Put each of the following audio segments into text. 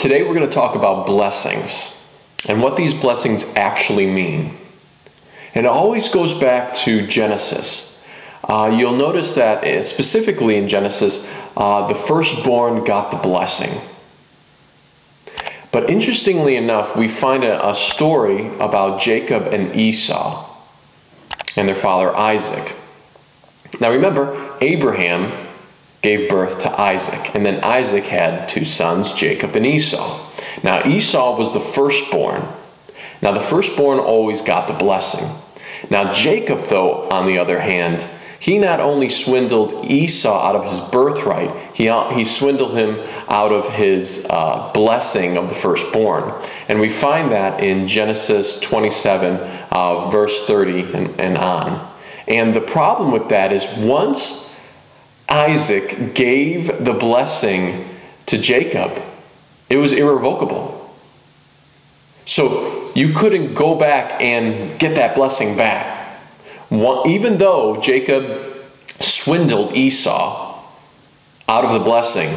Today we're going to talk about blessings and what these blessings actually mean. And it always goes back to Genesis. You'll notice that specifically in Genesis, the firstborn got the blessing. But interestingly enough, we find a story about Jacob and Esau and their father Isaac. Now remember, Abraham gave birth to Isaac, and then Isaac had two sons, Jacob and Esau. Now Esau was the firstborn. Now the firstborn always got the blessing. Now Jacob, though, on the other hand, he not only swindled Esau out of his birthright, he swindled him out of his blessing of the firstborn. And we find that in Genesis 27, verse 30 and on. And the problem with that is once Isaac gave the blessing to Jacob, it was irrevocable. So you couldn't go back and get that blessing back. Even though Jacob swindled Esau out of the blessing,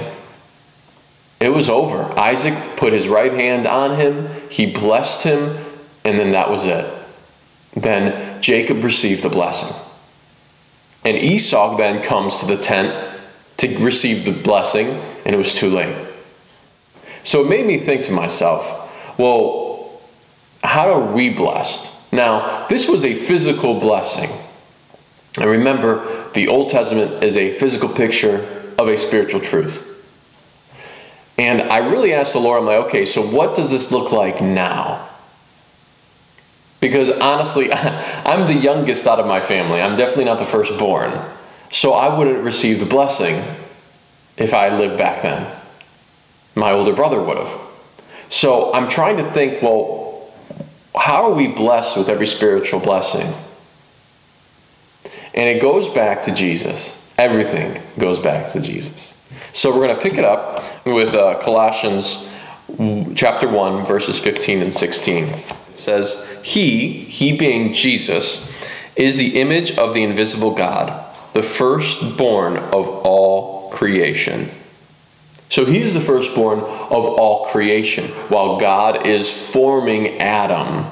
it was over. Isaac put his right hand on him, he blessed him, and then that was it. Then Jacob received the blessing. And Esau then comes to the tent to receive the blessing, and it was too late. So it made me think to myself, well, how are we blessed? Now, this was a physical blessing. And remember, the Old Testament is a physical picture of a spiritual truth. And I really asked the Lord, I'm like, okay, so what does this look like now? Because honestly, I'm the youngest out of my family. I'm definitely not the firstborn. So I wouldn't receive the blessing if I lived back then. My older brother would have. So I'm trying to think, well, how are we blessed with every spiritual blessing? And it goes back to Jesus. Everything goes back to Jesus. So we're going to pick it up with Colossians chapter 1, verses 15 and 16. It says, He being Jesus, is the image of the invisible God, the firstborn of all creation. So he is the firstborn of all creation. While God is forming Adam,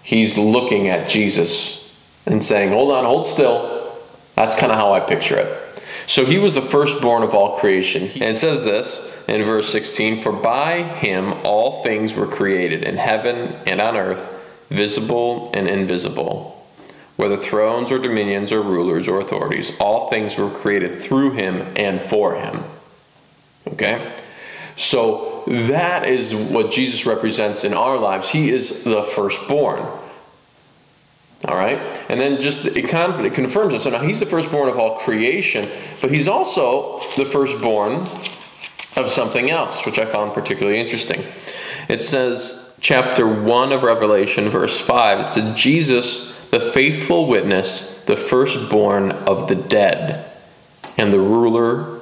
he's looking at Jesus and saying, hold on, hold still. That's kind of how I picture it. So he was the firstborn of all creation. And it says this in verse 16, for by him all things were created in heaven and on earth, visible and invisible. Whether thrones or dominions or rulers or authorities, all things were created through him and for him. Okay, so that is what Jesus represents in our lives. He is the firstborn. All right, and then just it confirms it. So now he's the firstborn of all creation, but he's also the firstborn of something else, which I found particularly interesting. It says, chapter 1 of Revelation, verse 5, it said, Jesus, the faithful witness, the firstborn of the dead, and the ruler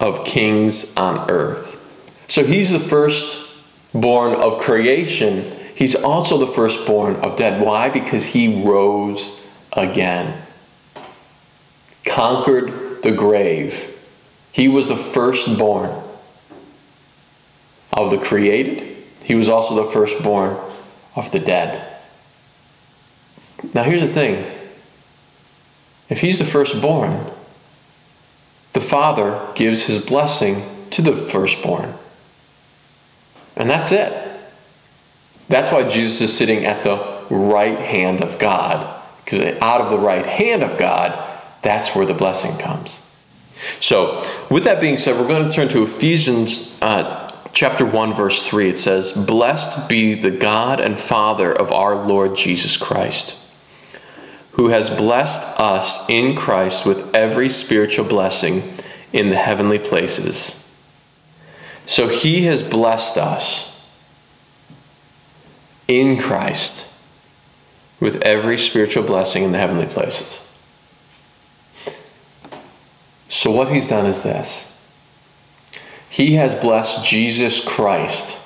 of kings on earth. So he's the firstborn of creation. He's also the firstborn of dead. Why? Because he rose again. Conquered the grave. He was the firstborn of the created. He was also the firstborn of the dead. Now here's the thing. If he's the firstborn, the Father gives his blessing to the firstborn. And that's it. That's why Jesus is sitting at the right hand of God. Because out of the right hand of God, that's where the blessing comes. So, with that being said, we're going to turn to Ephesians chapter 1, verse 3. It says, blessed be the God and Father of our Lord Jesus Christ, who has blessed us in Christ with every spiritual blessing in the heavenly places. So he has blessed us in Christ with every spiritual blessing in the heavenly places. So what he's done is this. He has blessed Jesus Christ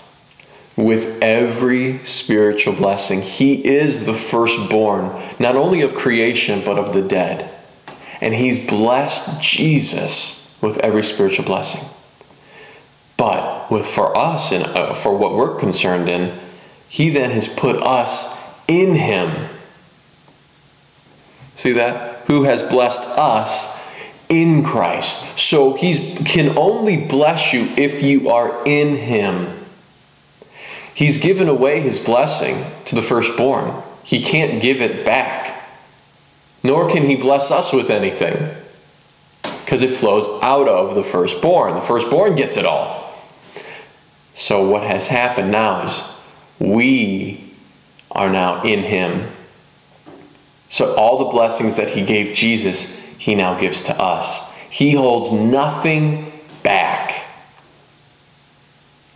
with every spiritual blessing. He is the firstborn, not only of creation, but of the dead. And he's blessed Jesus with every spiritual blessing. But with for us and for what we're concerned in, he then has put us in him. See that? Who has blessed us in Christ. So he can only bless you if you are in him. He's given away his blessing to the firstborn. He can't give it back. Nor can he bless us with anything, because it flows out of the firstborn. The firstborn gets it all. So what has happened now is we are now in him. So all the blessings that he gave Jesus, he now gives to us. He holds nothing back.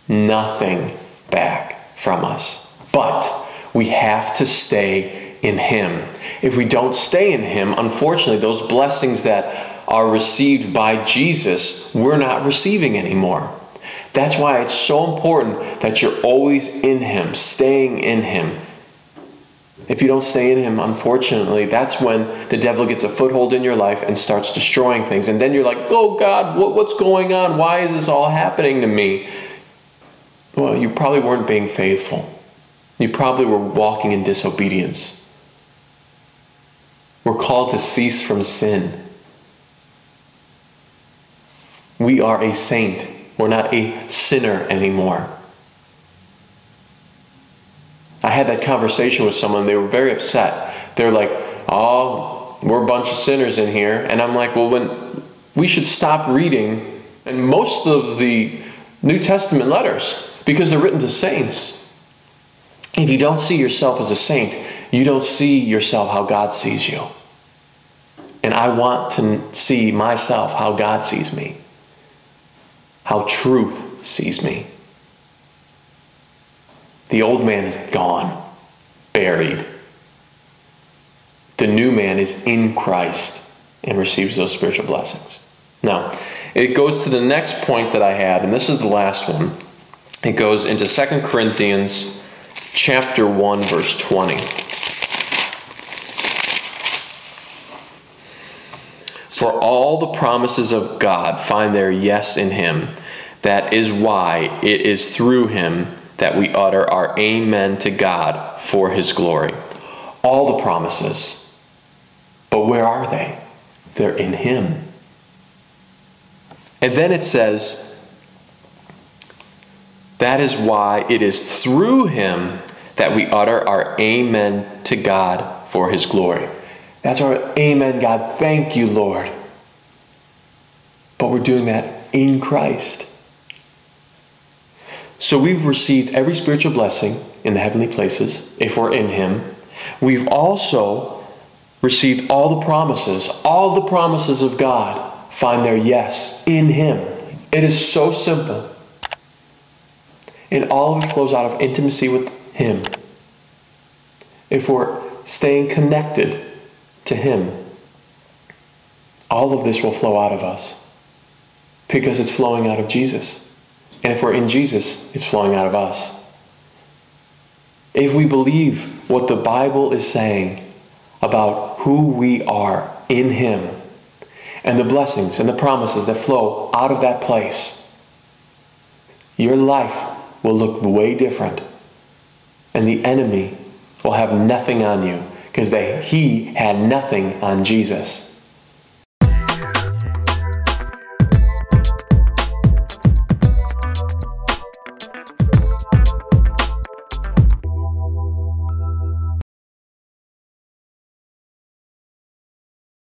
Nothing back from us. But we have to stay in him. If we don't stay in him, unfortunately, those blessings that are received by Jesus, we're not receiving anymore. That's why it's so important that you're always in him, staying in him. If you don't stay in him, unfortunately, that's when the devil gets a foothold in your life and starts destroying things. And then you're like, oh God, what's going on? Why is this all happening to me? Well, you probably weren't being faithful. You probably were walking in disobedience. We're called to cease from sin. We are a saint. We're not a sinner anymore. I had that conversation with someone. They were very upset. They're like, oh, we're a bunch of sinners in here. And I'm like, well, when we should stop reading and most of the New Testament letters, because they're written to saints. If you don't see yourself as a saint, you don't see yourself how God sees you. And I want to see myself how God sees me, how truth sees me. The old man is gone, buried. The new man is in Christ and receives those spiritual blessings. Now, it goes to the next point that I had, and this is the last one. It goes into 2 Corinthians chapter 1, verse 20. For all the promises of God find their yes in him. That is why it is through him that we utter our amen to God for his glory. All the promises. But where are they? They're in him. And then it says, that is why it is through him that we utter our amen to God for his glory. That's our amen, God. Thank you, Lord. But we're doing that in Christ. So we've received every spiritual blessing in the heavenly places, if we're in him. We've also received all the promises. All the promises of God find their yes in him. It is so simple. And all of it flows out of intimacy with him. If we're staying connected to him, all of this will flow out of us because it's flowing out of Jesus. And if we're in Jesus, it's flowing out of us. If we believe what the Bible is saying about who we are in him and the blessings and the promises that flow out of that place, your life will look way different. And the enemy will have nothing on you because he had nothing on Jesus.